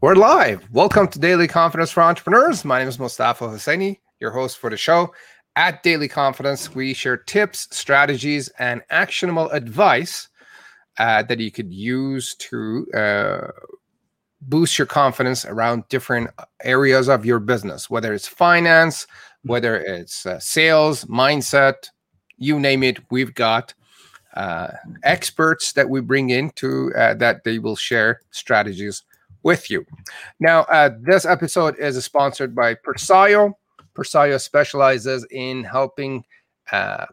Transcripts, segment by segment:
We're live. Welcome to Daily Confidence for Entrepreneurs. My name is Mostafa Hosseini, your host for the show. At Daily Confidence, we share tips, strategies, and actionable advice that you could use to boost your confidence around different areas of your business, whether it's finance, whether it's sales, mindset, you name it. We've got experts that we bring in to that they will share strategies with you. Now, this episode is sponsored by Persyo. Persyo specializes in helping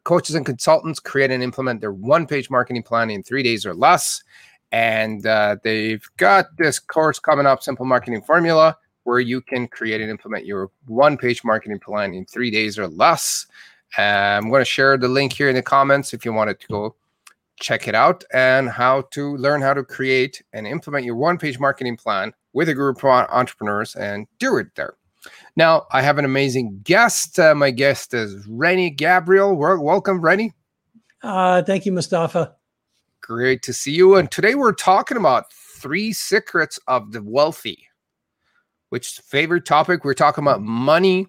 coaches and consultants create and implement their one-page marketing plan in 3 days or less. And they've got this course coming up, Simple Marketing Formula, where you can create and implement your one-page marketing plan in 3 days or less. I'm going to share the link here in the comments if you wanted to go check it out, and how to learn how to create and implement your one-page marketing plan with a group of entrepreneurs and do it there. Now, I have an amazing guest. My guest is Rennie Gabriel. Welcome, Rennie. Thank you, Mustafa. Great to see you. And today we're talking about three secrets of the wealthy, which is favorite topic. We're talking about money.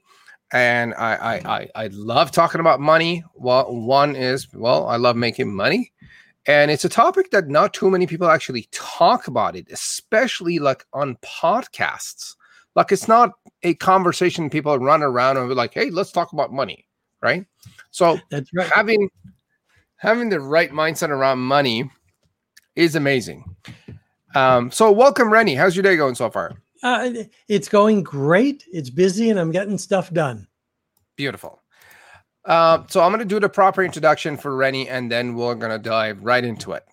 And I love talking about money. Well, one is, I love making money. And it's a topic that not too many people actually talk about it, especially like on podcasts. Like, it's not a conversation people run around and be like, hey, let's talk about money, right? So that's right. Having the right mindset around money is amazing. So welcome, Rennie. How's your day going so far? It's going great. It's busy and I'm getting stuff done. Beautiful. So I'm going to do the proper introduction for Rennie, and then we're going to dive right into it.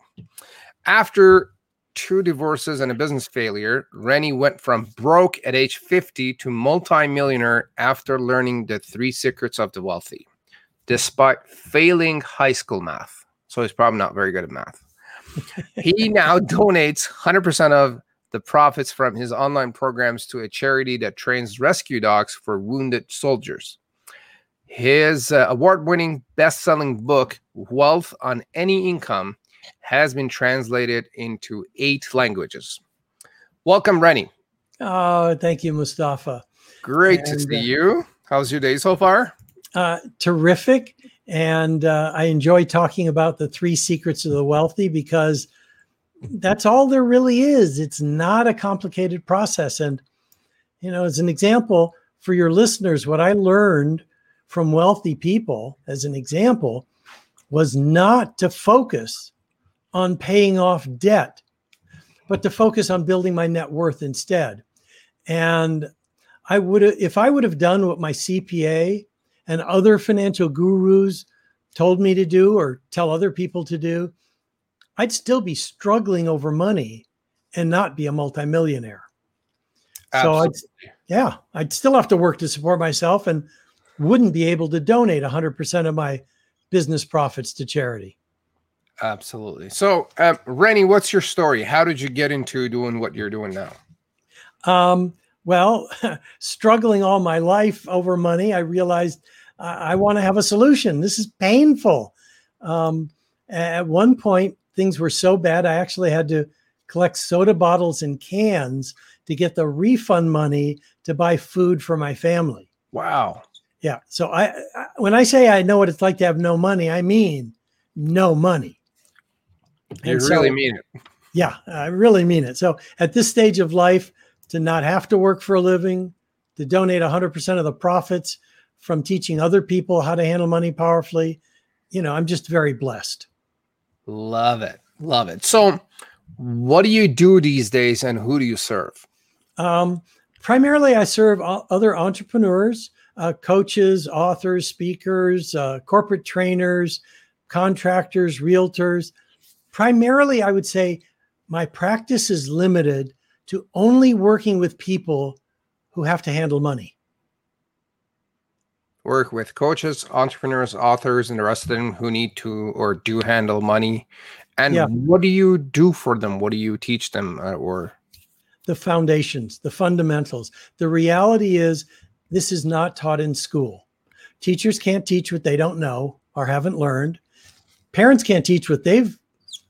After 2 divorces and a business failure, Rennie went from broke at age 50 to multimillionaire after learning the three secrets of the wealthy, despite failing high school math. So he's probably not very good at math. He now donates 100% of the profits from his online programs to a charity that trains rescue dogs for wounded soldiers. His award-winning, best-selling book, Wealth on Any Income, has been translated into 8 languages. Welcome, Rennie. Oh, thank you, Mustafa. Great to see you. How's your day so far? Terrific. And I enjoy talking about the three secrets of the wealthy, because that's all there really is. It's not a complicated process. And, you know, as an example for your listeners, what I learned from wealthy people, as an example, was not to focus on paying off debt, but to focus on building my net worth instead. And I would, if I would have done what my CPA and other financial gurus told me to do or tell other people to do, I'd still be struggling over money and not be a multimillionaire. Absolutely. So I'd still have to work to support myself and wouldn't be able to donate 100% of my business profits to charity. Absolutely. So, Rennie, what's your story? How did you get into doing what you're doing now? Struggling all my life over money, I realized I want to have a solution. This is painful. At one point, things were so bad, I actually had to collect soda bottles and cans to get the refund money to buy food for my family. Wow. Yeah. So I when I say I know what it's like to have no money, I mean no money. You really mean it. Yeah, I really mean it. So at this stage of life, to not have to work for a living, to donate 100% of the profits from teaching other people how to handle money powerfully, you know, I'm just very blessed. Love it. Love it. So what do you do these days and who do you serve? Primarily, I serve other entrepreneurs, coaches, authors, speakers, corporate trainers, contractors, realtors. Primarily, I would say my practice is limited to only working with people who have to handle money. Work with coaches, entrepreneurs, authors, and the rest of them who need to or do handle money. And What do you do for them? What do you teach them? Or the foundations, the fundamentals. The reality is this is not taught in school. Teachers can't teach what they don't know or haven't learned. Parents can't teach what they've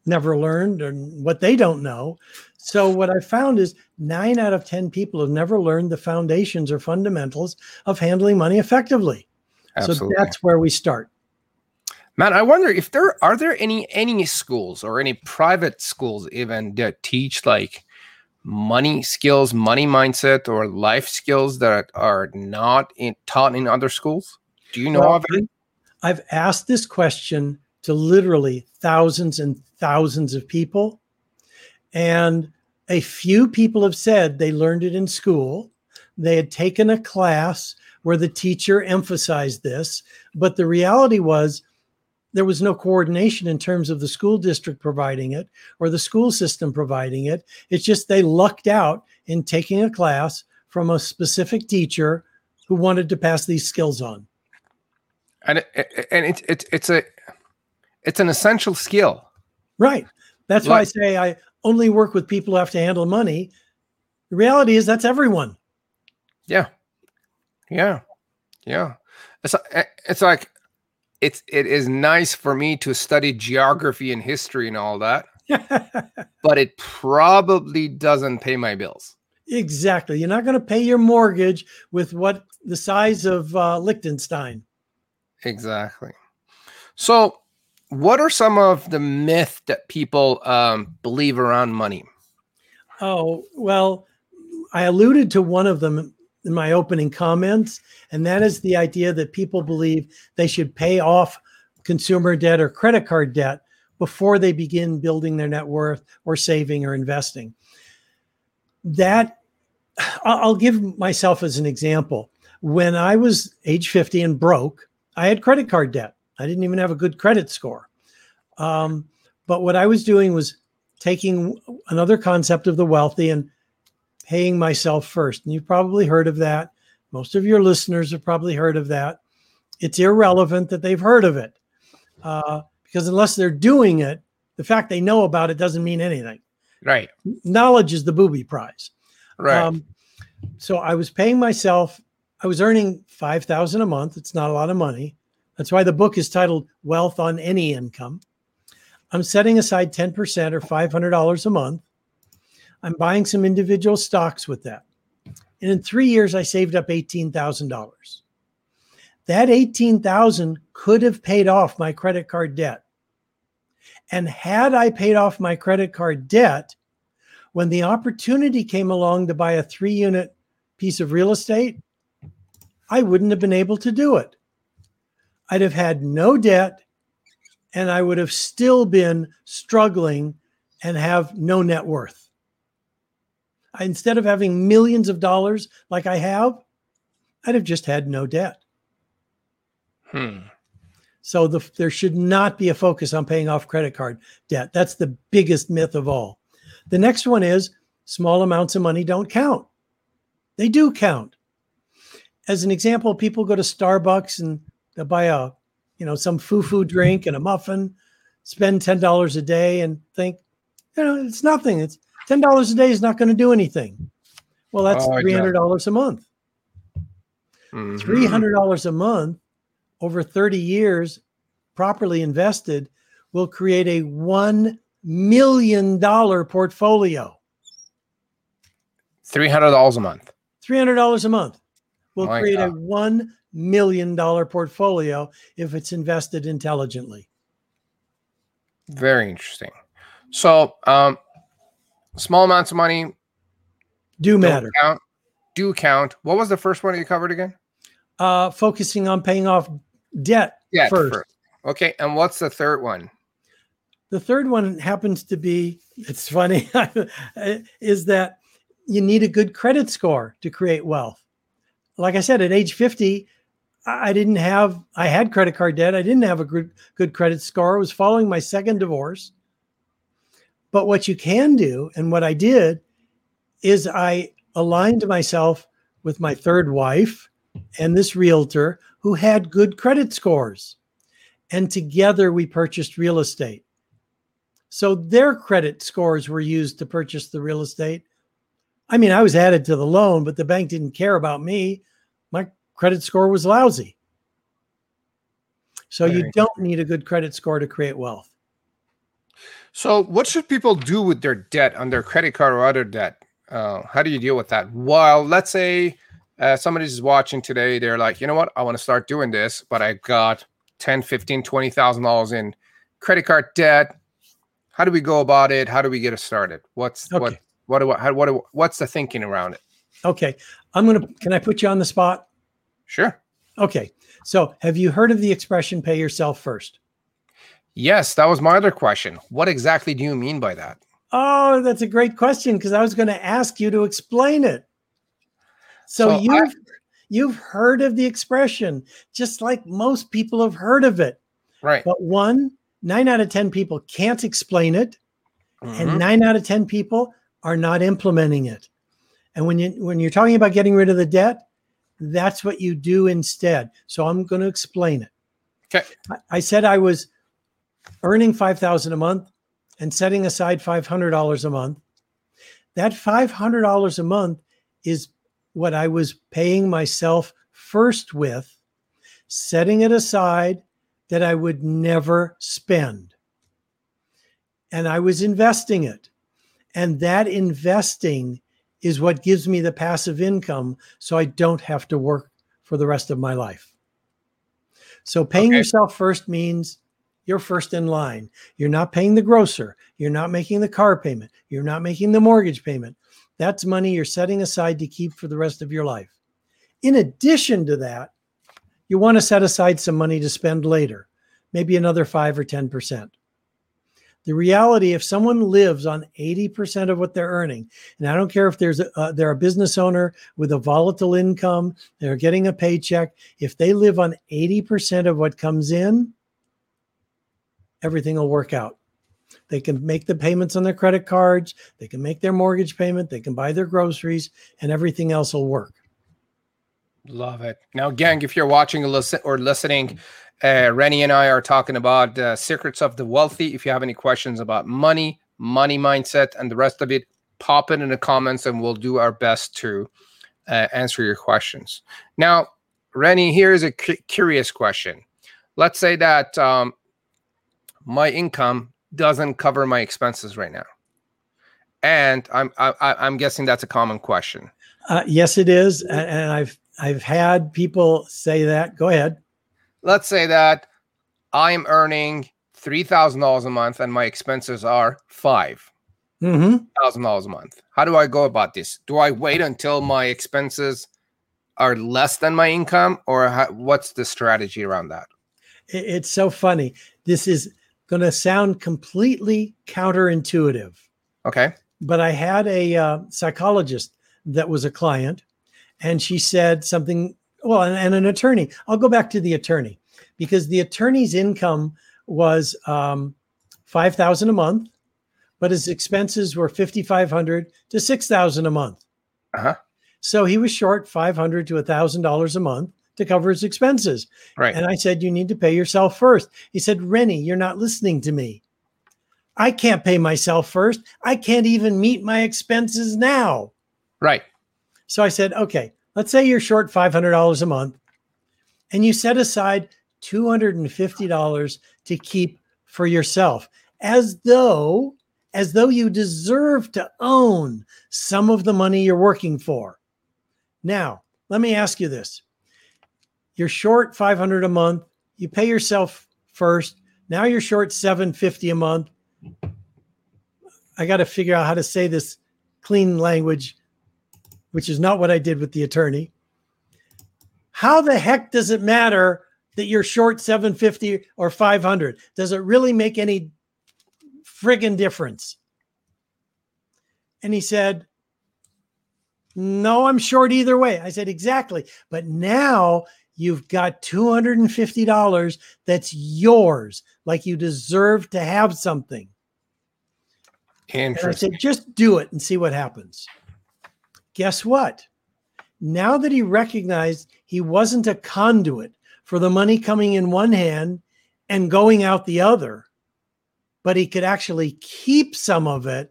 never learned and what they don't know. So what I found is 9 out of 10 people have never learned the foundations or fundamentals of handling money effectively. Absolutely. So that's where we start. Matt, I wonder if there are any schools or any private schools even that teach like money skills, money mindset, or life skills that are not taught in other schools? Do you know of any? I've asked this question to literally thousands and thousands of people. And a few people have said they learned it in school. They had taken a class where the teacher emphasized this. But the reality was there was no coordination in terms of the school district providing it or the school system providing it. It's just they lucked out in taking a class from a specific teacher who wanted to pass these skills on. And it's an essential skill. Right. That's why I say I only work with people who have to handle money. The reality is that's everyone. Yeah. It is nice for me to study geography and history and all that, but it probably doesn't pay my bills. Exactly. You're not going to pay your mortgage with what the size of Liechtenstein. Exactly. So what are some of the myths that people believe around money? Oh, well, I alluded to one of them in my opening comments, and that is the idea that people believe they should pay off consumer debt or credit card debt before they begin building their net worth or saving or investing. That, I'll give myself as an example. When I was age 50 and broke, I had credit card debt. I didn't even have a good credit score. But what I was doing was taking another concept of the wealthy and paying myself first. And you've probably heard of that. Most of your listeners have probably heard of that. It's irrelevant that they've heard of it because unless they're doing it, the fact they know about it doesn't mean anything. Right. Knowledge is the booby prize. Right. So I was paying myself. I was earning $5,000 a month. It's not a lot of money. That's why the book is titled Wealth on Any Income. I'm setting aside 10% or $500 a month. I'm buying some individual stocks with that. And in 3 years, I saved up $18,000. That $18,000 could have paid off my credit card debt. And had I paid off my credit card debt, when the opportunity came along to buy a 3-unit piece of real estate, I wouldn't have been able to do it. I'd have had no debt, and I would have still been struggling and have no net worth. Instead of having millions of dollars like I have, I'd have just had no debt. So there should not be a focus on paying off credit card debt. That's the biggest myth of all. The next one is small amounts of money don't count. They do count. As an example, people go to Starbucks and they'll buy some foo-foo drink and a muffin, spend $10 a day and think, it's nothing. It's $10 a day is not going to do anything. Well, that's $300 a month. Mm-hmm. $300 a month over 30 years, properly invested, will create a $1 million portfolio. $300 a month. $300 a month will create a $1 million portfolio if it's invested intelligently. Very interesting. So, small amounts of money do matter. Do count. What was the first one you covered again? Focusing on paying off debt first. Okay. And what's the third one? The third one happens to be, it's funny, is that you need a good credit score to create wealth. Like I said, at age 50, I had credit card debt. I didn't have a good credit score. I was following my second divorce. But what you can do, and what I did, is I aligned myself with my third wife and this realtor who had good credit scores. And together we purchased real estate. So their credit scores were used to purchase the real estate. I mean, I was added to the loan, but the bank didn't care about me. My credit score was lousy. So you don't need a good credit score to create wealth. So what should people do with their debt on their credit card or other debt? How do you deal with that? Well, let's say somebody's watching today. They're like, you know what? I want to start doing this, but I got $10,000, $15,000, $20,000 in credit card debt. How do we go about it? How do we get it started? What's the thinking around it? Okay. Can I put you on the spot? Sure. Okay. So have you heard of the expression, pay yourself first? Yes. That was my other question. What exactly do you mean by that? Oh, that's a great question, because I was going to ask you to explain it. So you've heard of the expression, just like most people have heard of it. Right. But 9 out of 10 people can't explain it, and 9 out of 10 people are not implementing it. And when you're talking about getting rid of the debt, that's what you do instead. So I'm going to explain it. Okay. I said I was earning $5,000 a month and setting aside $500 a month. That $500 a month is what I was paying myself first with, setting it aside that I would never spend. And I was investing it. And that investing is what gives me the passive income, so I don't have to work for the rest of my life. So paying yourself first means you're first in line. You're not paying the grocer. You're not making the car payment. You're not making the mortgage payment. That's money you're setting aside to keep for the rest of your life. In addition to that, you want to set aside some money to spend later, maybe another 5 or 10%. The reality, if someone lives on 80% of what they're earning, and I don't care if they're a business owner with a volatile income, they're getting a paycheck, if they live on 80% of what comes in, everything will work out. They can make the payments on their credit cards. They can make their mortgage payment. They can buy their groceries, and everything else will work. Love it. Now, gang, if you're watching or listening, Rennie and I are talking about secrets of the wealthy. If you have any questions about money, money mindset, and the rest of it, pop it in the comments, and we'll do our best to answer your questions. Now, Rennie, here's a curious question. Let's say that my income doesn't cover my expenses right now, and I'm guessing that's a common question. Yes, it is, and I've had people say that. Go ahead. Let's say that I'm earning $3,000 a month, and my expenses are $5,000 a month. How do I go about this? Do I wait until my expenses are less than my income, or what's the strategy around that? It's so funny. This is going to sound completely counterintuitive. Okay. But I had a psychologist that was a client, and she said something, and an attorney. I'll go back to the attorney, because the attorney's income was $5,000 a month, but his expenses were $5,500 to $6,000 a month. Uh-huh. So he was short $500 to $1,000 a month to cover his expenses. Right. And I said, you need to pay yourself first. He said, Rennie, you're not listening to me. I can't pay myself first. I can't even meet my expenses now. Right. So I said, okay, let's say you're short $500 a month, and you set aside $250 to keep for yourself, as though you deserve to own some of the money you're working for. Now, let me ask you this. You're short $500 a month. You pay yourself first. Now you're short $750 a month. I got to figure out how to say this clean language, which is not what I did with the attorney. How the heck does it matter that you're short $750 or $500? Does it really make any friggin' difference? And he said, no, I'm short either way. I said, exactly. But now you've got $250 that's yours, like you deserve to have something. And I said, just do it and see what happens. Guess what? Now that he recognized he wasn't a conduit for the money coming in one hand and going out the other, but he could actually keep some of it,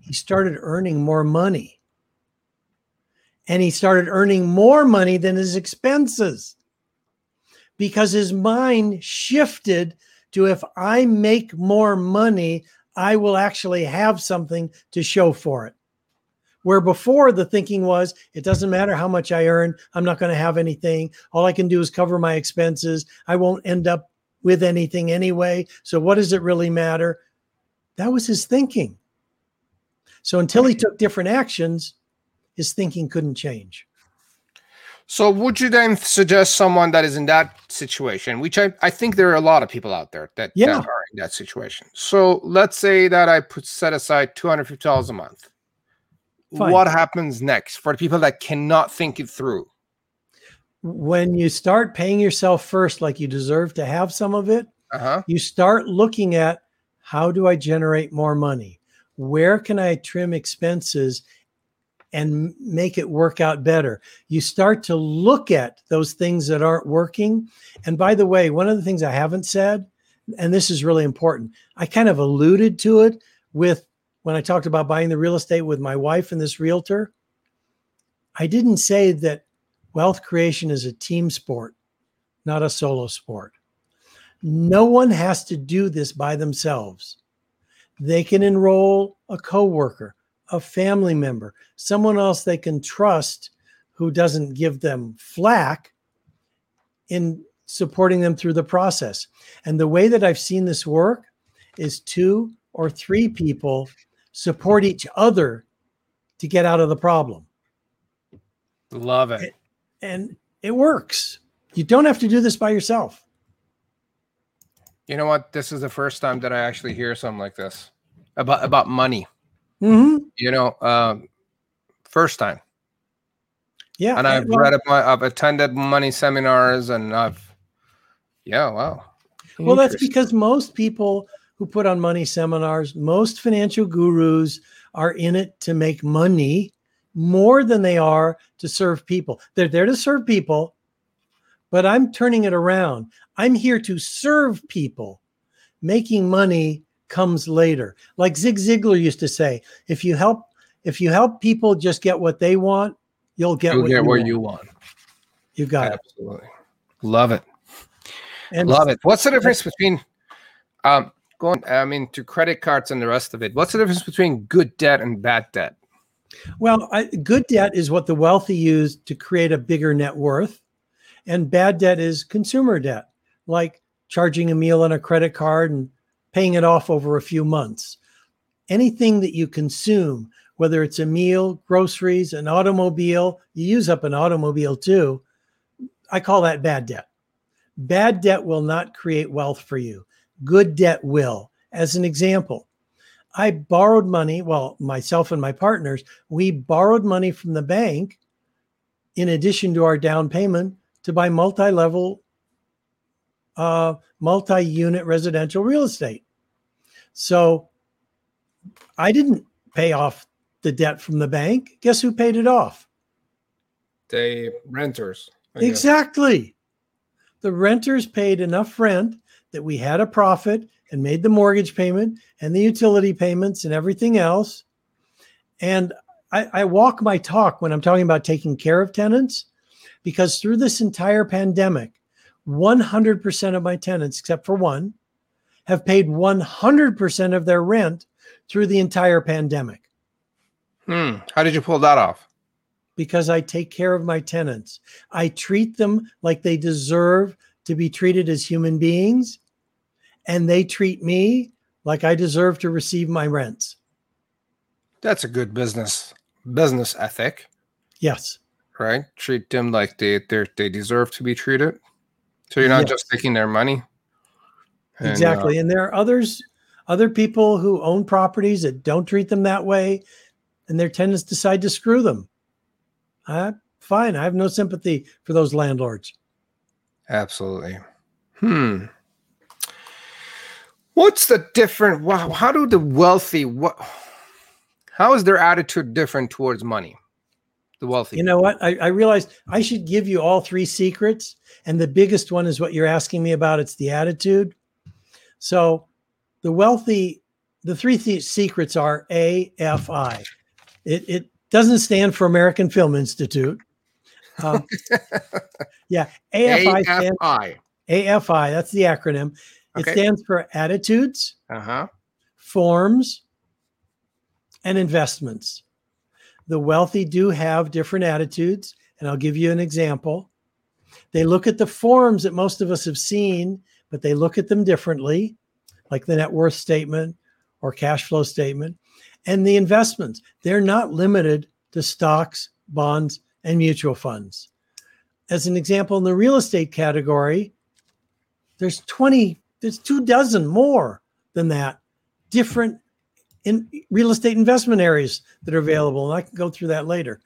he started earning more money. And he started earning more money than his expenses, because his mind shifted to, if I make more money, I will actually have something to show for it. Where before the thinking was, it doesn't matter how much I earn, I'm not going to have anything. All I can do is cover my expenses. I won't end up with anything anyway. So what does it really matter? That was his thinking. So until he took different actions, his thinking couldn't change. So would you then suggest someone that is in that situation, which I think there are a lot of people out there that, that are in that situation. So let's say that I set aside $250 a month. Fine. What happens next for people that cannot think it through? When you start paying yourself first, like you deserve to have some of it, you start looking at, how do I generate more money? Where can I trim expenses and make it work out better? You start to look at those things that aren't working. And by the way, one of the things I haven't said, and this is really important, I kind of alluded to it with when I talked about buying the real estate with my wife and this realtor. I didn't say that wealth creation is a team sport, not a solo sport. No one has to do this by themselves. They can enroll a coworker, a family member, someone else they can trust who doesn't give them flack in supporting them through the process. And the way that I've seen this work is 2 or 3 people support each other to get out of the problem. Love it. And it works. You don't have to do this by yourself. You know what? This is the first time that I actually hear something like this about money. Mm-hmm. You know, first time. Yeah. And I've read about, I've attended money seminars and I've, wow. Well, that's because most people who put on money seminars, most financial gurus are in it to make money more than they are to serve people. They're there to serve people, but I'm turning it around. I'm here to serve people. Making money comes later. Like Zig Ziglar used to say, if you help people just get what they want, you'll get what you want. You got Absolutely. It. Absolutely. Love it. And love it. What's the difference between to credit cards and the rest of it? What's the difference between good debt and bad debt? Well, good debt is what the wealthy use to create a bigger net worth. And bad debt is consumer debt, like charging a meal on a credit card and paying it off over a few months. Anything that you consume, whether it's a meal, groceries, an automobile, you use up an automobile too. I call that bad debt. Bad debt will not create wealth for you. Good debt will. As an example, I borrowed money. Well, myself and my partners, we borrowed money from the bank in addition to our down payment to buy multi-level, multi-unit residential real estate. So I didn't pay off the debt from the bank. Guess who paid it off? The renters. Exactly. The renters paid enough rent that we had a profit and made the mortgage payment and the utility payments and everything else. And I walk my talk when I'm talking about taking care of tenants, because through this entire pandemic, 100% of my tenants, except for one, have paid 100% of their rent through the entire pandemic. How did you pull that off? Because I take care of my tenants. I treat them like they deserve to be treated as human beings, and they treat me like I deserve to receive my rents. That's a good business ethic. Yes. Right? Treat them like they deserve to be treated. So you're not just taking their money. And, exactly. And there are other people who own properties that don't treat them that way, and their tenants decide to screw them. Fine. I have no sympathy for those landlords. Absolutely. What's the different? Wow. How do the wealthy, how is their attitude different towards money? The wealthy. You know what? I realized I should give you all 3 secrets. And the biggest one is what you're asking me about. It's the attitude. So the wealthy, the 3 secrets are A-F-I. It doesn't stand for American Film Institute. A-F-I. A-F-I. That's the acronym. Okay. It stands for attitudes, forms and investments. The wealthy do have different attitudes, and I'll give you an example. They look at the forms that most of us have seen, but they look at them differently, like the net worth statement or cash flow statement, and the investments. They're not limited to stocks, bonds, and mutual funds. As an example, in the real estate category, there's two dozen more than that, different in real estate investment areas that are available. And I can go through that later.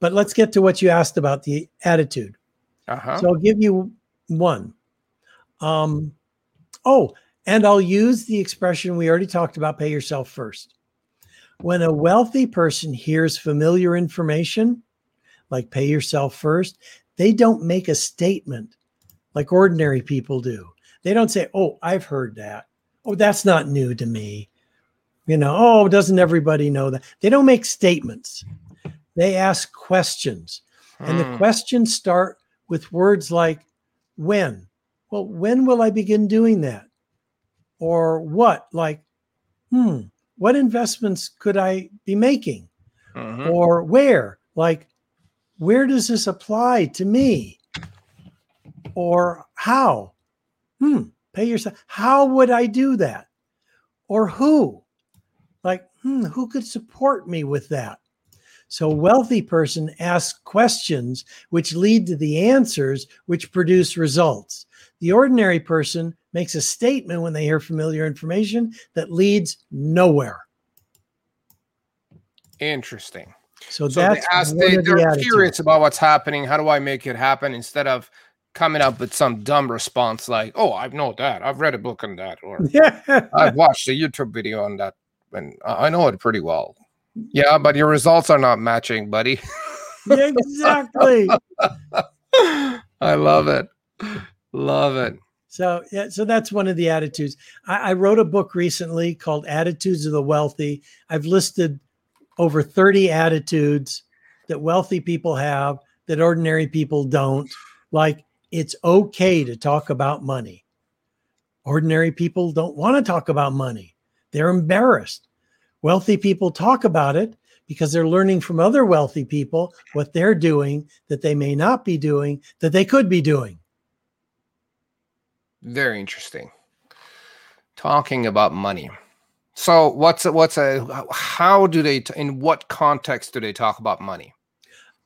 But let's get to what you asked about, the attitude. Uh-huh. So I'll give you one. And I'll use the expression we already talked about, pay yourself first. When a wealthy person hears familiar information, like pay yourself first, they don't make a statement like ordinary people do. They don't say, oh, I've heard that. Oh, that's not new to me. You know, oh, doesn't everybody know that? They don't make statements. They ask questions. And the questions start with words like, when? Well, when will I begin doing that? Or what? Like, what investments could I be making? Uh-huh. Or where? Like, where does this apply to me? Or how? Pay yourself. How would I do that? Or who? Like, who could support me with that? So a wealthy person asks questions which lead to the answers which produce results. The ordinary person makes a statement when they hear familiar information that leads nowhere. Interesting. So they're curious about what's happening. How do I make it happen? Instead of coming up with some dumb response like, oh, I know that. I've read a book on that. Or I've watched a YouTube video on that. And I know it pretty well. Yeah, but your results are not matching, buddy. Exactly. I love it. Love it. So, yeah, so that's one of the attitudes. I wrote a book recently called Attitudes of the Wealthy. I've listed over 30 attitudes that wealthy people have that ordinary people don't. Like, it's okay to talk about money. Ordinary people don't want to talk about money. They're embarrassed. Wealthy people talk about it because they're learning from other wealthy people what they're doing that they may not be doing, that they could be doing. Very interesting. Talking about money. So in what context do they talk about money?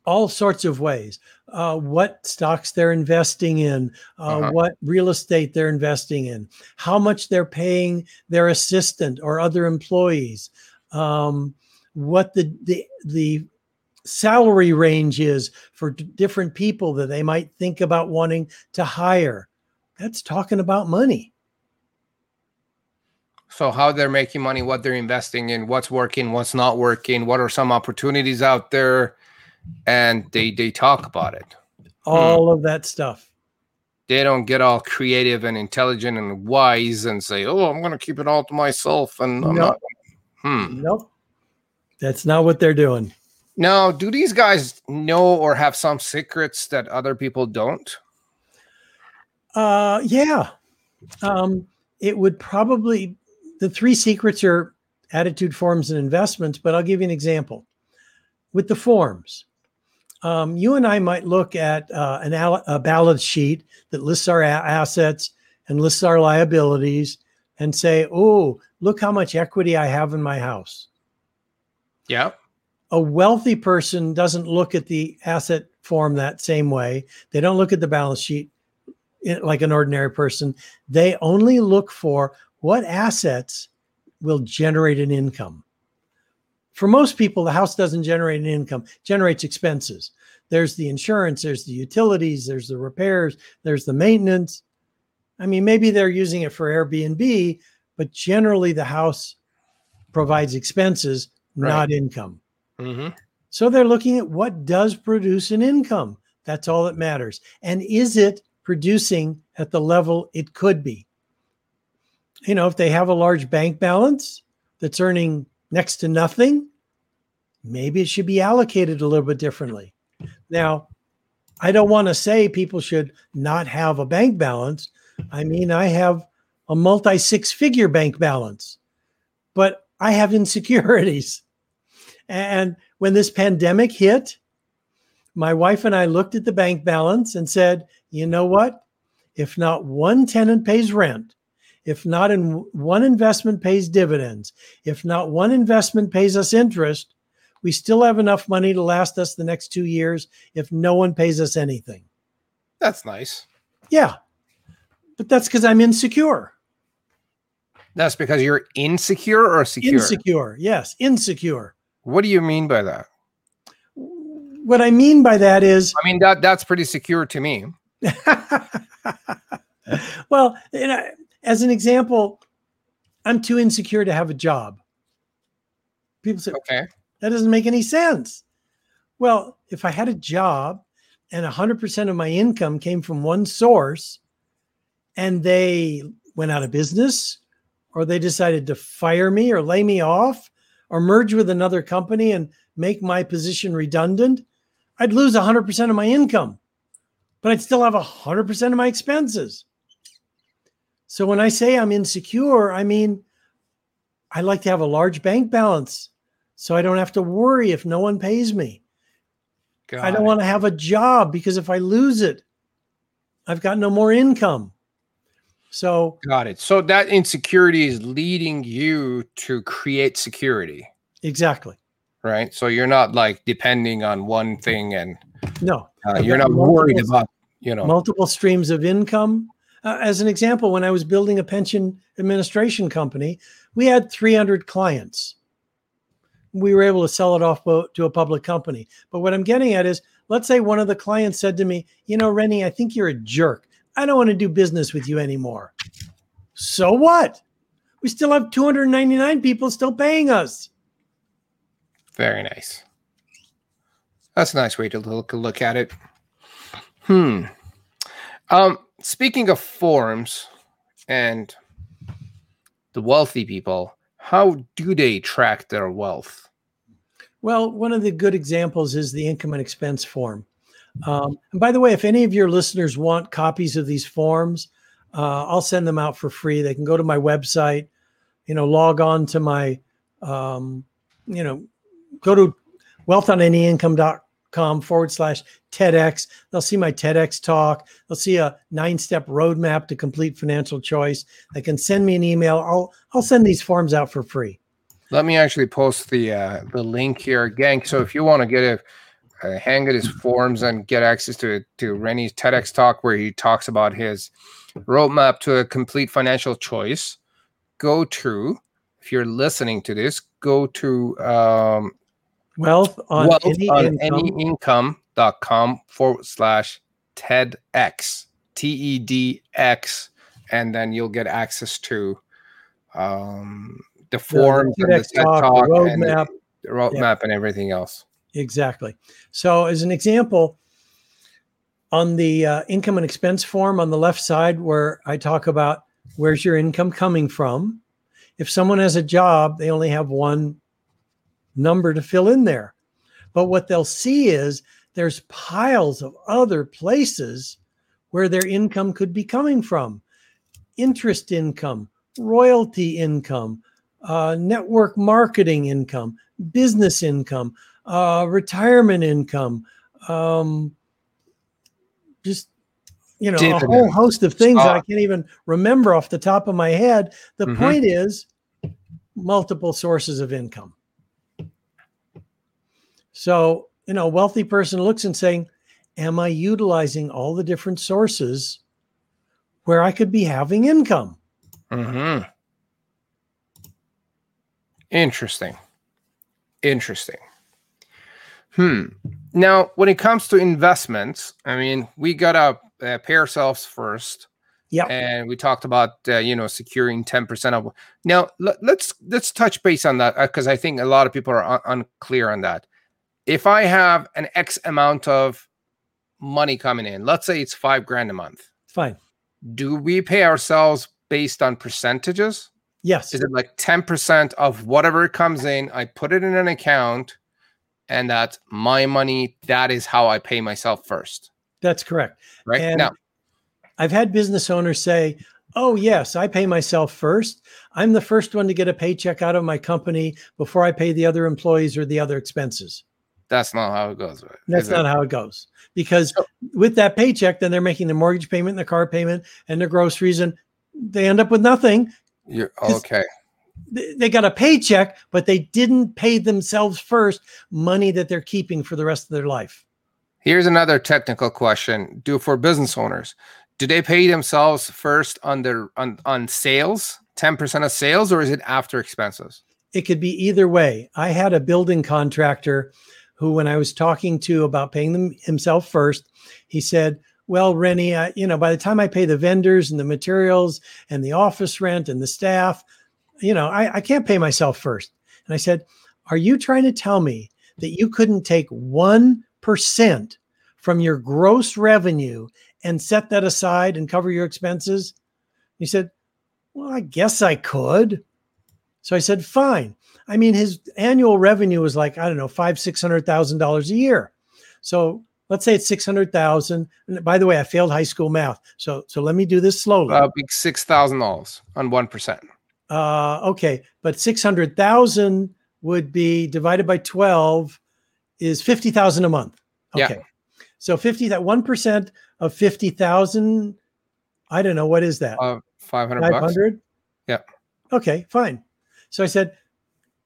All sorts of ways. What stocks they're investing in, what real estate they're investing in, how much they're paying their assistant or other employees, what the salary range is for different people that they might think about wanting to hire. That's talking about money. So how they're making money, what they're investing in, what's working, what's not working, what are some opportunities out there. And they talk about it. All of that stuff. They don't get all creative and intelligent and wise and say, oh, I'm going to keep it all to myself. And I'm not. Nope. That's not what they're doing. Now, do these guys know or have some secrets that other people don't? Yeah. It would probably, the three secrets are attitude, forms, and investments, but I'll give you an example. With the forms, you and I might look at a balance sheet that lists our assets and lists our liabilities and say, oh, look how much equity I have in my house. Yeah. A wealthy person doesn't look at the asset form that same way. They don't look at the balance sheet like an ordinary person. They only look for what assets will generate an income. For most people, the house doesn't generate an income, it generates expenses. There's the insurance, there's the utilities, there's the repairs, there's the maintenance. I mean, maybe they're using it for Airbnb, but generally the house provides expenses, not income. Mm-hmm. So they're looking at what does produce an income. That's all that matters. And is it producing at the level it could be? You know, if they have a large bank balance that's earning next to nothing, maybe it should be allocated a little bit differently. Now, I don't want to say people should not have a bank balance. I mean, I have a multi-six-figure bank balance, but I have insecurities. And when this pandemic hit, my wife and I looked at the bank balance and said, you know what? If not one tenant pays rent, if not one investment pays dividends, if not one investment pays us interest, we still have enough money to last us the next 2 years if no one pays us anything. That's nice. Yeah. But that's because I'm insecure. That's because you're insecure or secure? Insecure. Yes. Insecure. What do you mean by that? What I mean by that is... I mean, that's pretty secure to me. Well, you know, as an example, I'm too insecure to have a job. People say, okay, that doesn't make any sense. Well, if I had a job and 100% of my income came from one source and they went out of business or they decided to fire me or lay me off or merge with another company and make my position redundant, I'd lose 100% of my income, but I'd still have 100% of my expenses. So when I say I'm insecure, I mean, I like to have a large bank balance so I don't have to worry if no one pays me. Got I don't want to have a job because if I lose it, I've got no more income. So got it. So that insecurity is leading you to create security. Exactly. Right. So you're not like depending on one thing and no, you're not worried about, you know, multiple streams of income. As an example, when I was building a pension administration company, we had 300 clients. We were able to sell it off to a public company. But what I'm getting at is, let's say one of the clients said to me, you know, Rennie, I think you're a jerk. I don't want to do business with you anymore. So what? We still have 299 people still paying us. Very nice. That's a nice way to look at it. Speaking of forums and the wealthy people, how do they track their wealth? Well, one of the good examples is the income and expense form. And by the way, if any of your listeners want copies of these forms, I'll send them out for free. They can go to my website, you know, log on to my, you know, go to wealthonanyincome.com/TEDx. They'll see my TEDx talk. They'll see a 9-step roadmap to complete financial choice. They can send me an email. I'll send these forms out for free. Let me actually post the link here again. So if you want to get a hang of his forms and get access to Rennie's TEDx talk where he talks about his roadmap to a complete financial choice, go to, if you're listening to this, go to wealthonanyincome.com /TEDx, TEDx, and then you'll get access to the forms and the TED talk, roadmap, and the roadmap and everything else. Exactly. So as an example, on the income and expense form on the left side where I talk about where's your income coming from, if someone has a job, they only have one number to fill in there. But what they'll see is there's piles of other places where their income could be coming from. Interest income, royalty income, network marketing income, business income, retirement income, just, you know, dividend. A whole host of things I can't even remember off the top of my head. The point is multiple sources of income. So, you know, a wealthy person looks and saying, am I utilizing all the different sources where I could be having income? Mm-hmm. Interesting. Now, when it comes to investments, I mean, we got to pay ourselves first. Yeah. And we talked about, you know, securing 10% of. Now, let's touch base on that because I think a lot of people are unclear on that. If I have an X amount of money coming in, let's say it's $5,000 a month. Fine. Do we pay ourselves based on percentages? Yes. Is it like 10% of whatever comes in? I put it in an account and that's my money. That is how I pay myself first. That's correct. Right now, I've had business owners say, Oh, yes, I pay myself first. I'm the first one to get a paycheck out of my company before I pay the other employees or the other expenses. That's not how it goes, right? That's not how it goes. Because with that paycheck, then they're making the mortgage payment, and the car payment, and the groceries, and they end up with nothing. You're okay. They got a paycheck, but they didn't pay themselves first money that they're keeping for the rest of their life. Here's another technical question. For business owners, do they pay themselves first on their on sales, 10% of sales, or is it after expenses? It could be either way. I had a building contractor who, when I was talking to about paying himself first, he said, well, Rennie, by the time I pay the vendors and the materials and the office rent and the staff, I can't pay myself first. And I said, are you trying to tell me that you couldn't take 1% from your gross revenue and set that aside and cover your expenses? He said, well, I guess I could. So I said, fine. I mean, his annual revenue was like, I don't know, $600,000 a year. So let's say it's 600,000. And by the way, I failed high school math. So let me do this slowly. $6,000 on 1%. Okay. But 600,000 would be divided by 12 is 50,000 a month. Okay. Yeah. So 1% of 50,000, I don't know. What is that? 500 bucks. Yeah. Okay, fine. So I said,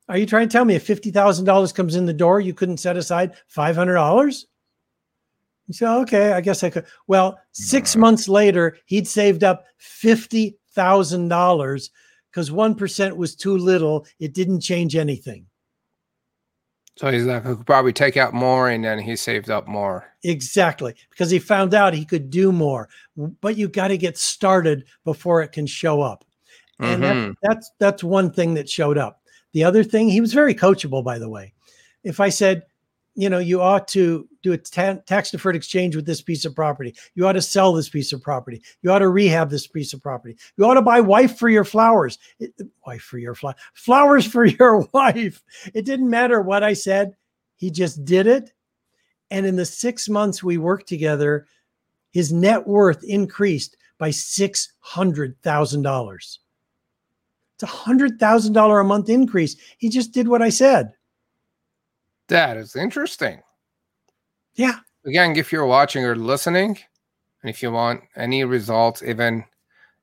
are you trying to tell me if $50,000 comes in the door, you couldn't set aside $500? He said, okay, I guess I could. Well, 6 months later, he'd saved up $50,000 because 1% was too little. It didn't change anything. So he's like, I could probably take out more, and then he saved up more. Exactly, because he found out he could do more. But you got to get started before it can show up. And that's one thing that showed up. The other thing, he was very coachable, by the way. If I said, you ought to do a tax-deferred exchange with this piece of property. You ought to sell this piece of property. You ought to rehab this piece of property. You ought to buy flowers for your wife. It didn't matter what I said. He just did it. And in the 6 months we worked together, his net worth increased by $600,000. It's $100,000 a month increase. He just did what I said. That is interesting. Yeah. Again, if you're watching or listening, and if you want any results, even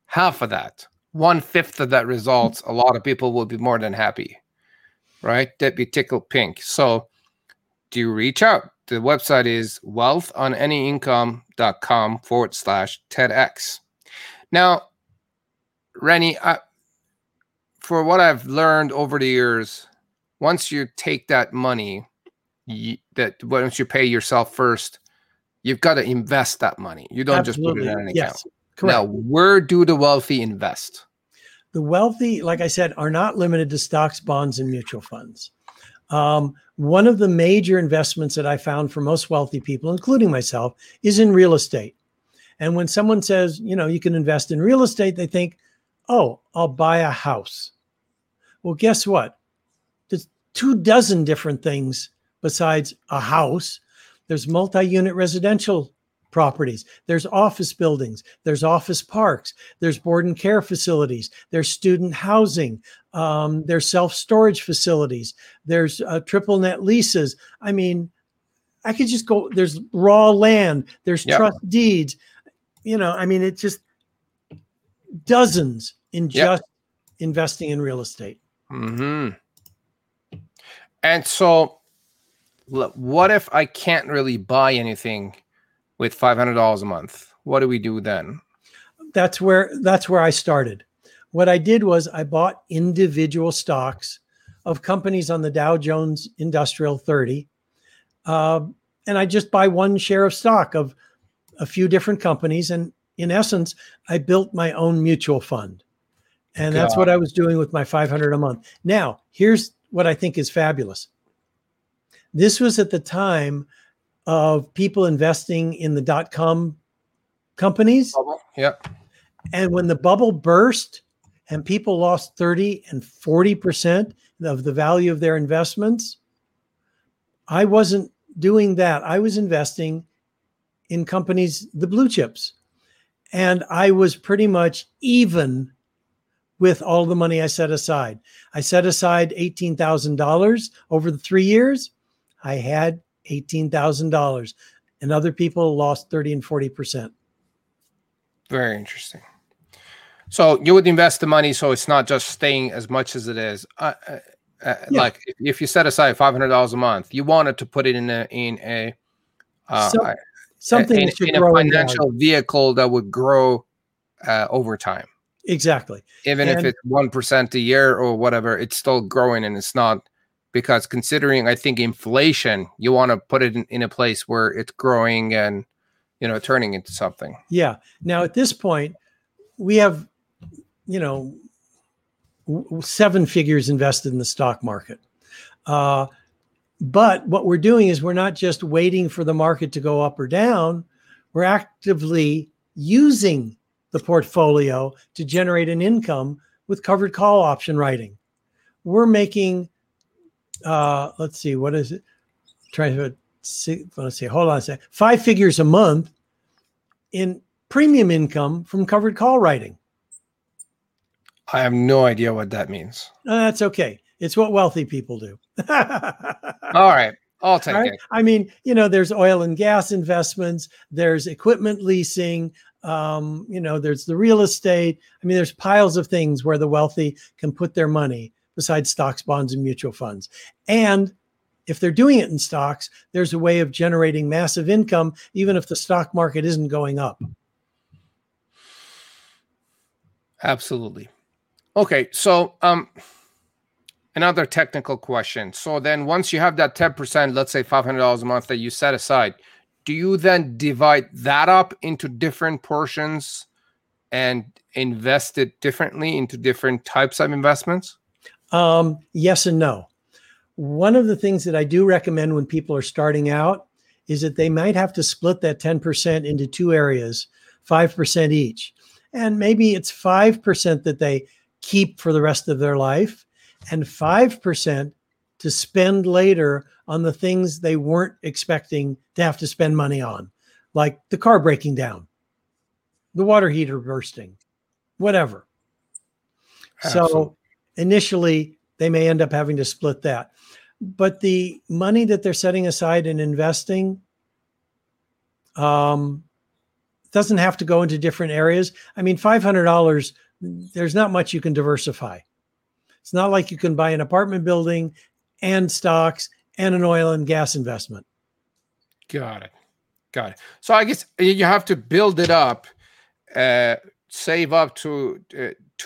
half of that, 1/5 of that results, a lot of people will be more than happy, right? That'd be tickled pink. So do reach out. The website is wealthonanyincome.com /TEDx. Now, Rennie, for what I've learned over the years, once you take that money, once you pay yourself first, you've got to invest that money. You don't just put it in an account. Correct. Now, where do the wealthy invest? The wealthy, like I said, are not limited to stocks, bonds, and mutual funds. One of the major investments that I found for most wealthy people, including myself, is in real estate. And when someone says, you can invest in real estate, they think, oh, I'll buy a house. Well, guess what? There's 24 different things besides a house. There's multi-unit residential properties. There's office buildings. There's office parks. There's board and care facilities. There's student housing. There's self-storage facilities. There's triple net leases. I mean, I could just go, there's raw land. There's trust deeds. It's just dozens in just investing in real estate. Mm-hmm. And so what if I can't really buy anything with $500 a month? What do we do then? That's where I started. What I did was I bought individual stocks of companies on the Dow Jones Industrial 30. And I just buy one share of stock of a few different companies. And in essence, I built my own mutual fund. And that's what I was doing with my $500 a month. Now, here's what I think is fabulous. This was at the time of people investing in the .com companies. Yeah. And when the bubble burst and people lost 30 and 40% of the value of their investments, I wasn't doing that. I was investing in companies, the blue chips. And I was pretty much even with all the money I set aside. I set aside $18,000 over the 3 years. I had $18,000, and other people lost 30 and 40%. Very interesting. So you would invest the money, so it's not just staying as much as it is. Yeah. Like if you set aside $500 a month, you wanted to put it in a financial vehicle that would grow over time. Exactly. Even if it's 1% a year or whatever, it's still growing, and it's not, because considering, I think, inflation, you want to put it in a place where it's growing and, you know, turning into something. Yeah. Now at this point, we have, you know, 7 figures invested in the stock market. But what we're doing is we're not just waiting for the market to go up or down. We're actively using the portfolio to generate an income with covered call option writing. We're making, let's see, what is it? Hold on a second. 5 figures a month in premium income from covered call writing. I have no idea what that means. No, that's okay. It's what wealthy people do. All right. I'll take it. I mean, you know, there's oil and gas investments. There's equipment leasing. You know, there's the real estate. I mean, there's piles of things where the wealthy can put their money besides stocks, bonds, and mutual funds. And if they're doing it in stocks, there's a way of generating massive income, even if the stock market isn't going up. Absolutely. Okay. So, another technical question. So then once you have that 10%, let's say $500 a month that you set aside, do you then divide that up into different portions and invest it differently into different types of investments? Yes and no. One of the things that I do recommend when people are starting out is that they might have to split that 10% into 2 areas, 5% each. And maybe it's 5% that they keep for the rest of their life, and 5% to spend later on the things they weren't expecting to have to spend money on, like the car breaking down, the water heater bursting, whatever. Absolutely. So initially, they may end up having to split that. But the money that they're setting aside and investing doesn't have to go into different areas. I mean, $500, there's not much you can diversify. It's not like you can buy an apartment building and stocks and an oil and gas investment. Got it. So I guess you have to build it up, save up to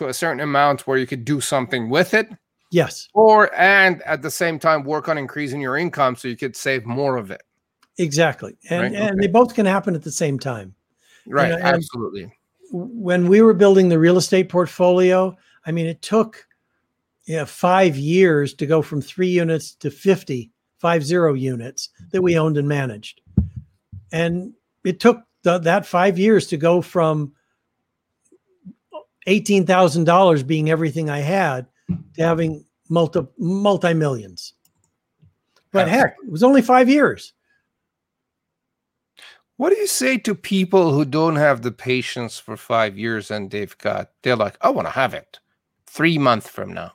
a certain amount where you could do something with it. Yes. And at the same time, work on increasing your income so you could save more of it. Exactly. And they both can happen at the same time. Right. You know, absolutely. When we were building the real estate portfolio, I mean, it took 5 years to go from 3 units to 50 units that we owned and managed. And it took that 5 years to go from $18,000 being everything I had to having multi-millions. But heck, it was only 5 years. What do you say to people who don't have the patience for 5 years and they're like, I want to have it 3 months from now?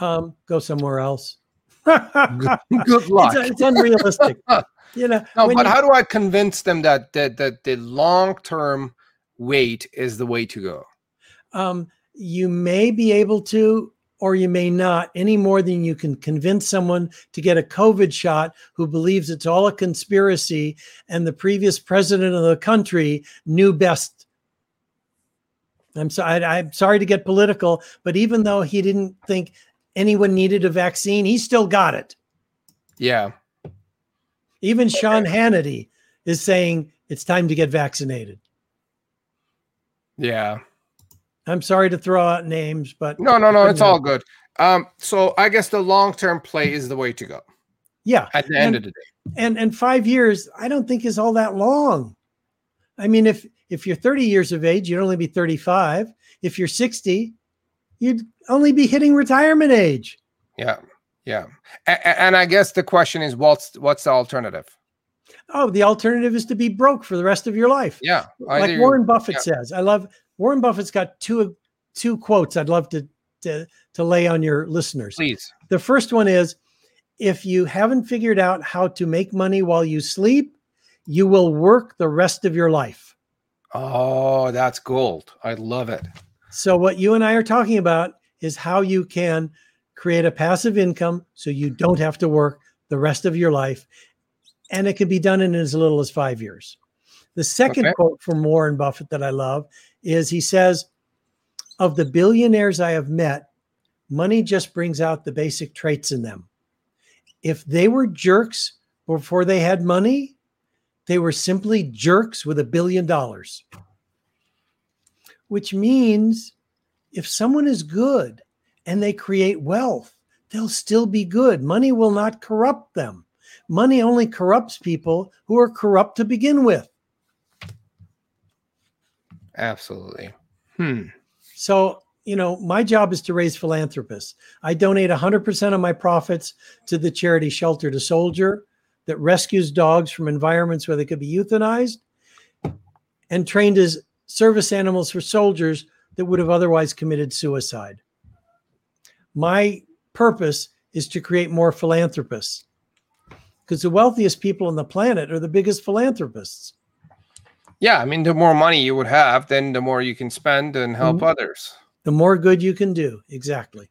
Go somewhere else. Good luck. It's unrealistic. You know. No, but how do I convince them that the long-term wait is the way to go? You may be able to, or you may not, any more than you can convince someone to get a COVID shot who believes it's all a conspiracy and the previous president of the country knew best. I'm sorry to get political, but even though he didn't think anyone needed a vaccine, he still got it. Yeah. Even Sean Hannity is saying it's time to get vaccinated. Yeah. I'm sorry to throw out names, but no, it's all good. So I guess the long-term play is the way to go. Yeah. At the end of the day. And 5 years, I don't think is all that long. I mean, if you're 30 years of age, you'd only be 35. If you're 60, you'd only be hitting retirement age. Yeah. And I guess the question is, what's the alternative? Oh, the alternative is to be broke for the rest of your life. Yeah. Like Warren Buffett says. I love Warren Buffett's got two quotes I'd love to lay on your listeners. Please. The first one is, if you haven't figured out how to make money while you sleep, you will work the rest of your life. Oh, that's gold. I love it. So what you and I are talking about is how you can create a passive income so you don't have to work the rest of your life. And it can be done in as little as 5 years. The second quote from Warren Buffett that I love is, he says, of the billionaires I have met, money just brings out the basic traits in them. If they were jerks before they had money, they were simply jerks with $1 billion. Which means if someone is good and they create wealth, they'll still be good. Money will not corrupt them. Money only corrupts people who are corrupt to begin with. Absolutely. So, you know, my job is to raise philanthropists. I donate 100% of my profits to the charity Shelter to Soldier, that rescues dogs from environments where they could be euthanized and trained as service animals for soldiers that would have otherwise committed suicide. My purpose is to create more philanthropists, because the wealthiest people on the planet are the biggest philanthropists. Yeah, I mean, the more money you would have, then the more you can spend and help others. The more good you can do, exactly.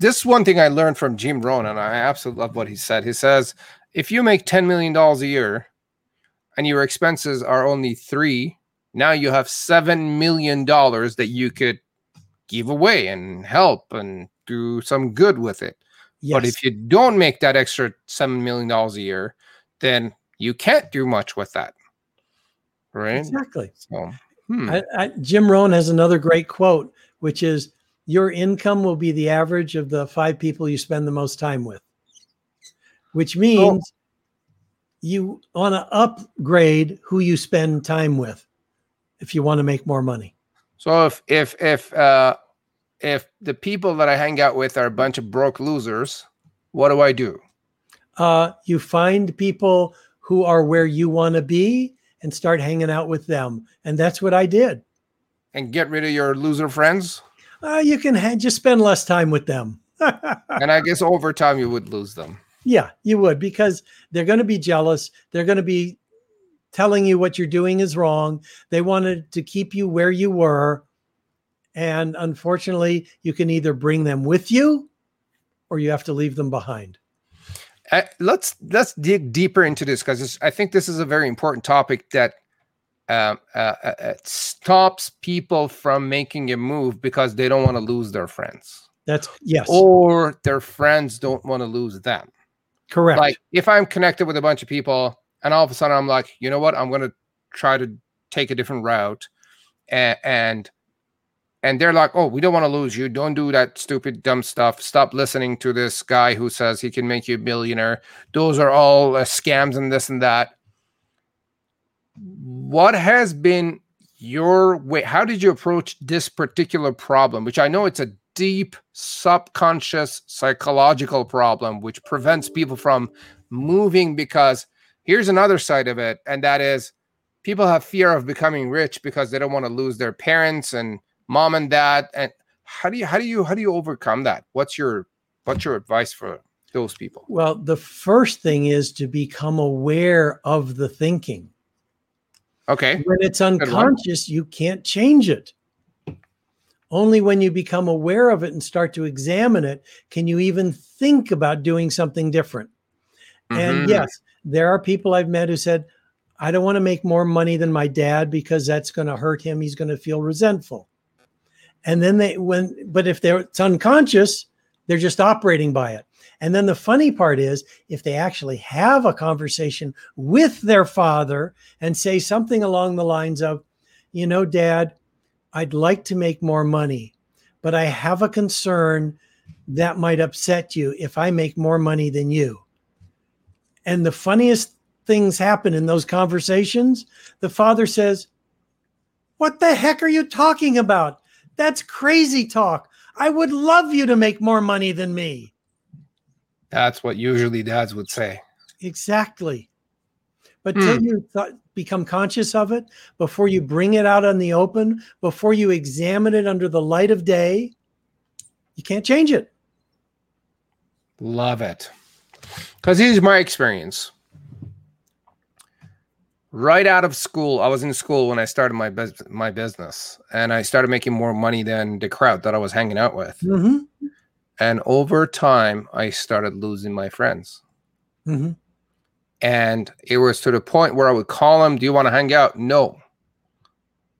This one thing I learned from Jim Rohn, and I absolutely love what he said. He says, if you make $10 million a year and your expenses are only $3 million, now you have $7 million that you could give away and help and do some good with it. Yes. But if you don't make that extra $7 million a year, then you can't do much with that. Right? Exactly. So, Jim Rohn has another great quote, which is, your income will be the average of the 5 people you spend the most time with. Which means you want to upgrade who you spend time with if you want to make more money. So if the people that I hang out with are a bunch of broke losers, what do I do? You find people who are where you want to be and start hanging out with them. And that's what I did. And get rid of your loser friends? You can just spend less time with them. And I guess over time you would lose them. Yeah, you would, because they're going to be jealous. They're going to be telling you what you're doing is wrong. They wanted to keep you where you were. And unfortunately, you can either bring them with you or you have to leave them behind. Let's dig deeper into this, because I think this is a very important topic that stops people from making a move because they don't want to lose their friends. Or their friends don't want to lose them. Correct. Like if I'm connected with a bunch of people and all of a sudden I'm like, you know what, I'm going to try to take a different route. And they're like, oh, we don't want to lose you. Don't do that stupid, dumb stuff. Stop listening to this guy who says he can make you a billionaire. Those are all scams and this and that. What has been your way? How did you approach this particular problem, which I know it's a deep subconscious psychological problem, which prevents people from moving? Because here's another side of it. And that is, people have fear of becoming rich because they don't want to lose their parents and mom and dad. And how do you overcome that? What's your advice for those people? Well, the first thing is to become aware of the thinking. Okay. When it's unconscious, you can't change it. Only when you become aware of it and start to examine it can you even think about doing something different. And yes, there are people I've met who said, I don't want to make more money than my dad because that's going to hurt him. He's going to feel resentful. And then it's unconscious, they're just operating by it. And then the funny part is, if they actually have a conversation with their father and say something along the lines of, you know, Dad, I'd like to make more money, but I have a concern that might upset you if I make more money than you. And the funniest things happen in those conversations. The father says, what the heck are you talking about? That's crazy talk. I would love you to make more money than me. That's what usually dads would say. Exactly. But till you become conscious of it, before you bring it out on the open, before you examine it under the light of day, you can't change it. Love it. Because here's my experience. Right out of school, I was in school when I started my business, and I started making more money than the crowd that I was hanging out with. Mm-hmm. And over time, I started losing my friends. Mm-hmm. And it was to the point where I would call them, do you want to hang out? No.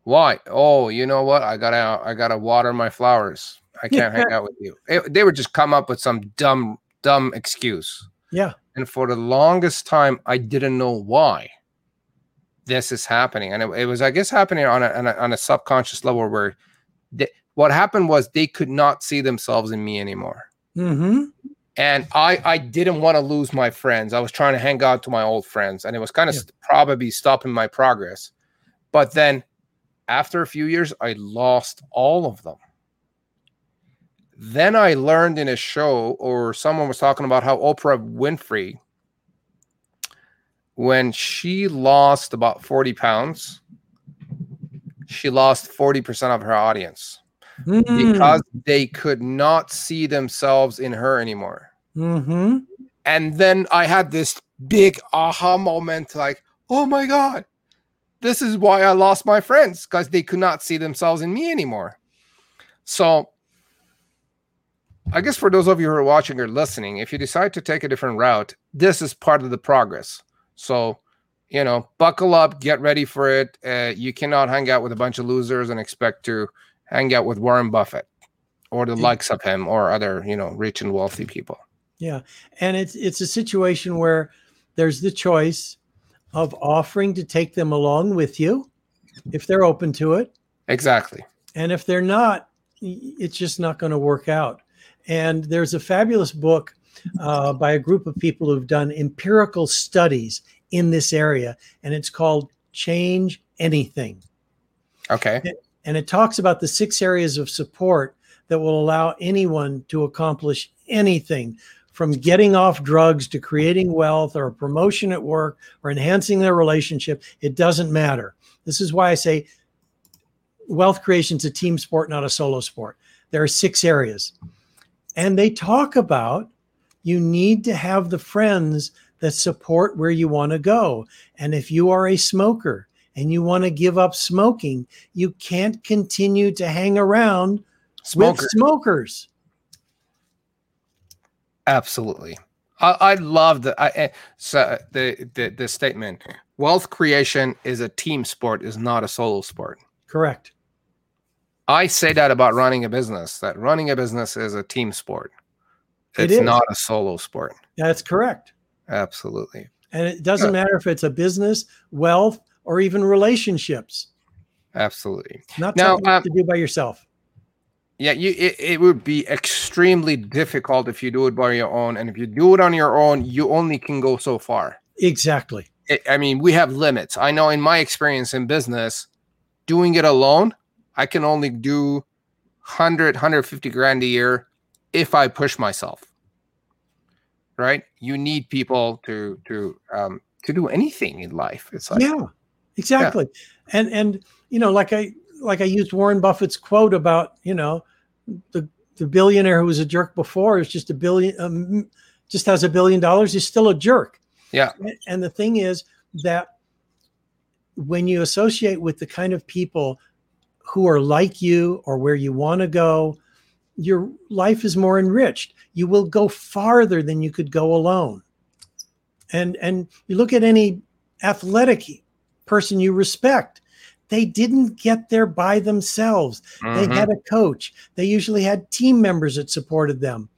Why? Oh, you know what? I gotta water my flowers. I can't hang out with you. They would just come up with some dumb excuse. Yeah. And for the longest time, I didn't know why this is happening. And it was, I guess, happening on a subconscious level where what happened was they could not see themselves in me anymore. Mm-hmm. And I didn't want to lose my friends. I was trying to hang out to my old friends, and it was kind of probably stopping my progress. But then after a few years, I lost all of them. Then I learned in a show, or someone was talking about how Oprah Winfrey, when she lost about 40 pounds, she lost 40% of her audience. Mm-hmm. Because they could not see themselves in her anymore. Mm-hmm. And then I had this big aha moment, like, oh my God, this is why I lost my friends, because they could not see themselves in me anymore. So I guess for those of you who are watching or listening, if you decide to take a different route, this is part of the progress. So, you know, buckle up, get ready for it. You cannot hang out with a bunch of losers and expect to hang out with Warren Buffett or the likes of him or other, you know, rich and wealthy people. Yeah. And it's a situation where there's the choice of offering to take them along with you if they're open to it. Exactly. And if they're not, it's just not going to work out. And there's a fabulous book by a group of people who've done empirical studies in this area, and it's called Change Anything. Okay. And it talks about the 6 areas of support that will allow anyone to accomplish anything, from getting off drugs to creating wealth or a promotion at work or enhancing their relationship. It doesn't matter. This is why I say wealth creation is a team sport, not a solo sport. There are 6 areas. And they talk about you need to have the friends that support where you want to go. And if you are a smoker and you want to give up smoking, you can't continue to hang around with smokers. Absolutely. I love the statement. Wealth creation is a team sport, is not a solo sport. Correct. I say that about running a business, that running a business is a team sport. It's not a solo sport. That's correct. Absolutely. And it doesn't matter if it's a business, wealth, or even relationships. Absolutely. Not something to do by yourself. Yeah, it would be extremely difficult if you do it by your own. And if you do it on your own, you only can go so far. Exactly. We have limits. I know in my experience in business, doing it alone, I can only do 100, 150 grand a year if I push myself. Right? You need people to do anything in life. It's like... Yeah. Exactly. Yeah. And you know, like I used Warren Buffett's quote about, you know, the billionaire who was a jerk before is just just has $1 billion. He's still a jerk. Yeah. And the thing is that when you associate with the kind of people who are like you or where you want to go, your life is more enriched. You will go farther than you could go alone. And you look at any athletic person you respect, they didn't get there by themselves. Mm-hmm. They had a coach. They usually had team members that supported them.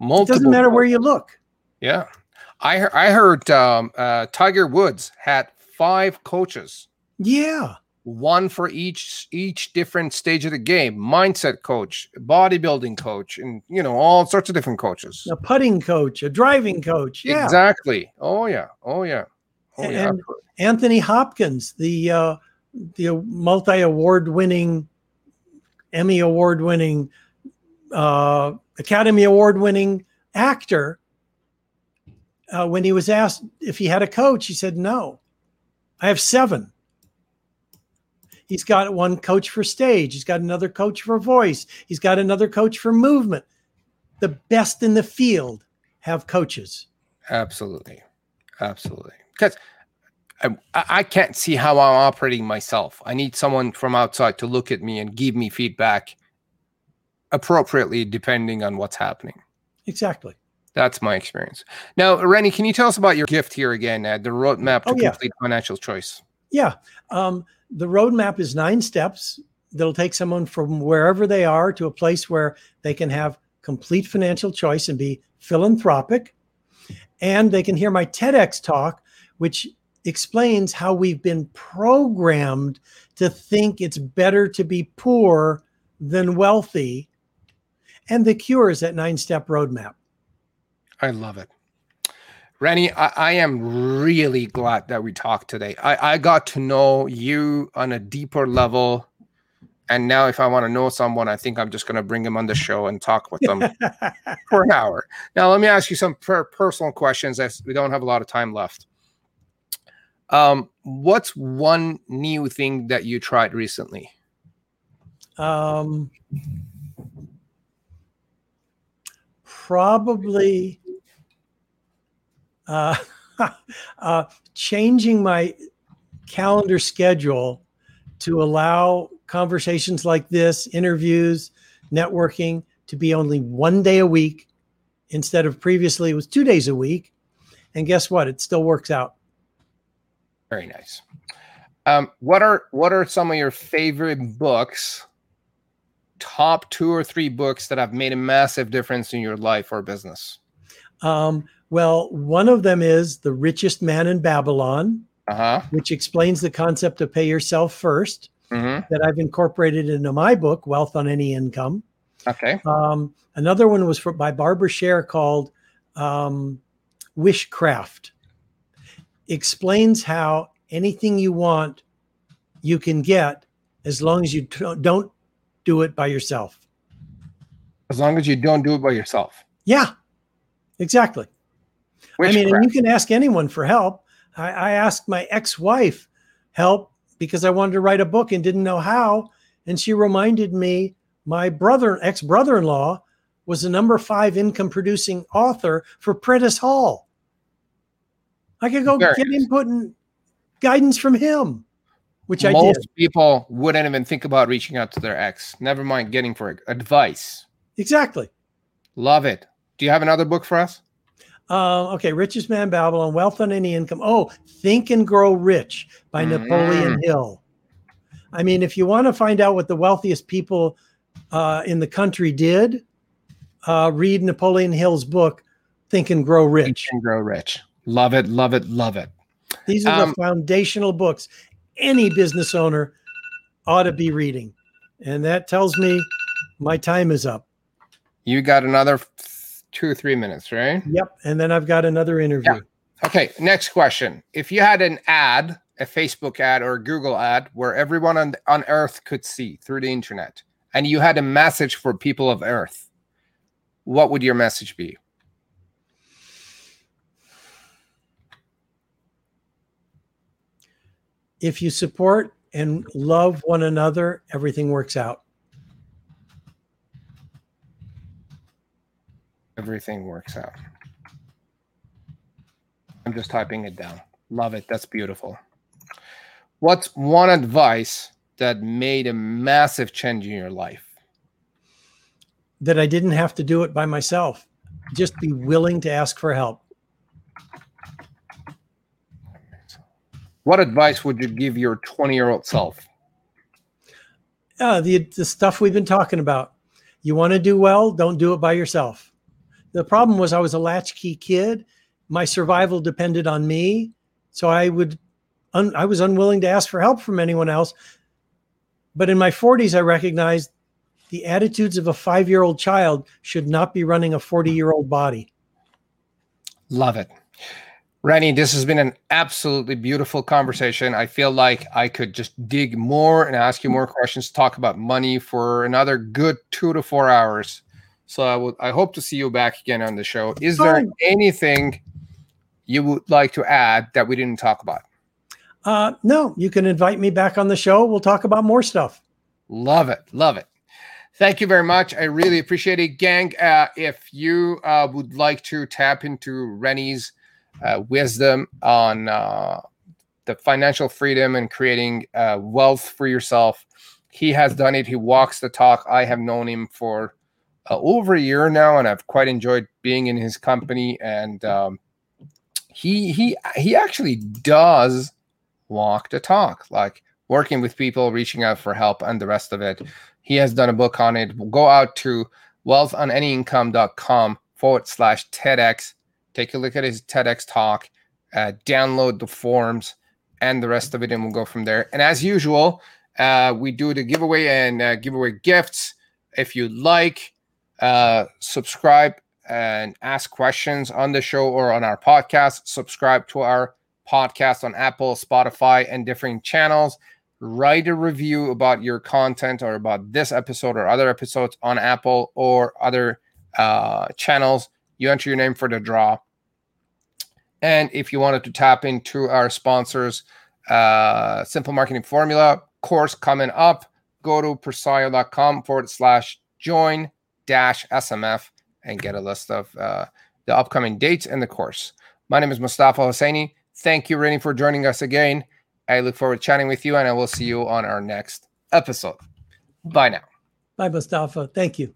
It doesn't matter where you look. Yeah, I heard Tiger Woods had 5 coaches. Yeah, one for each different stage of the game: mindset coach, bodybuilding coach, and you know, all sorts of different coaches. A putting coach, a driving coach. Yeah, exactly. Oh yeah. And Anthony Hopkins, the Emmy award-winning, Academy Award-winning actor, when he was asked if he had a coach, he said, no, I have 7. He's got one coach for stage. He's got another coach for voice. He's got another coach for movement. The best in the field have coaches. Absolutely. Absolutely. Because I can't see how I'm operating myself. I need someone from outside to look at me and give me feedback appropriately depending on what's happening. Exactly. That's my experience. Now, Rennie, can you tell us about your gift here again, the roadmap to complete financial choice? Yeah. The roadmap is 9 steps that'll take someone from wherever they are to a place where they can have complete financial choice and be philanthropic. And they can hear my TEDx talk, which explains how we've been programmed to think it's better to be poor than wealthy. And the cure is that 9-step roadmap. I love it. Rennie, I am really glad that we talked today. I got to know you on a deeper level. And now if I want to know someone, I think I'm just going to bring them on the show and talk with them for an hour. Now, let me ask you some personal questions, as we don't have a lot of time left. What's one new thing that you tried recently? Probably changing my calendar schedule to allow conversations like this, interviews, networking, to be only 1 day a week instead of previously it was 2 days a week. And guess what? It still works out. Very nice. What are some of your favorite books, top 2 or 3 books that have made a massive difference in your life or business? Well, one of them is The Richest Man in Babylon, which explains the concept of pay yourself first, that I've incorporated into my book, Wealth on Any Income. Okay. Another one was by Barbara Sher called Wishcraft. Explains how anything you want, you can get as long as you don't do it by yourself. As long as you don't do it by yourself. Yeah, exactly. Wishcraft. I mean, and you can ask anyone for help. I asked my ex-wife help because I wanted to write a book and didn't know how. And she reminded me my ex-brother-in-law was a #5 income-producing author for Prentice Hall. I could go get input and guidance from him, which I did. Most people wouldn't even think about reaching out to their ex. Never mind getting for advice. Exactly. Love it. Do you have another book for us? Okay, Richest Man in Babylon, Wealth on Any Income. Oh, Think and Grow Rich by Napoleon Hill. I mean, if you want to find out what the wealthiest people in the country did, read Napoleon Hill's book, Think and Grow Rich. Think and Grow Rich. Love it, love it, love it. These are the foundational books any business owner ought to be reading. And that tells me my time is up. You got another 2 or 3 minutes, right? Yep. And then I've got another interview. Yeah. Okay, next question. If you had an ad, a Facebook ad or a Google ad where everyone on Earth could see through the internet, and you had a message for people of Earth, what would your message be? If you support and love one another, everything works out. Everything works out. I'm just typing it down. Love it. That's beautiful. What's one advice that made a massive change in your life? That I didn't have to do it by myself. Just be willing to ask for help. What advice would you give your 20-year-old self? The stuff we've been talking about. You want to do well, don't do it by yourself. The problem was I was a latchkey kid. My survival depended on me. So I was unwilling to ask for help from anyone else. But in my 40s, I recognized the attitudes of a 5-year-old child should not be running a 40-year-old body. Love it. Rennie, this has been an absolutely beautiful conversation. I feel like I could just dig more and ask you more questions, talk about money for another good 2 to 4 hours. So I hope to see you back again on the show. Is there anything you would like to add that we didn't talk about? No, you can invite me back on the show. We'll talk about more stuff. Love it. Love it. Thank you very much. I really appreciate it. Gang, if you would like to tap into Rennie's wisdom on the financial freedom and creating wealth for yourself, he has done it. He walks the talk. I have known him for over a year now, and I've quite enjoyed being in his company. And he actually does walk the talk, like working with people, reaching out for help, and the rest of it. He has done a book on it. Go out to wealthonanyincome.com/TEDx. Take a look at his TEDx talk, download the forms and the rest of it, and we'll go from there. And as usual, we do the giveaway and giveaway gifts. If you like, subscribe and ask questions on the show or on our podcast. Subscribe to our podcast on Apple, Spotify, and different channels. Write a review about your content or about this episode or other episodes on Apple or other channels. You enter your name for the draw. And if you wanted to tap into our sponsors, Simple Marketing Formula course coming up, go to persyo.com/join-smf and get a list of the upcoming dates and the course. My name is Mostafa Hosseini. Thank you, Rennie, for joining us again. I look forward to chatting with you, and I will see you on our next episode. Bye now. Bye, Mostafa. Thank you.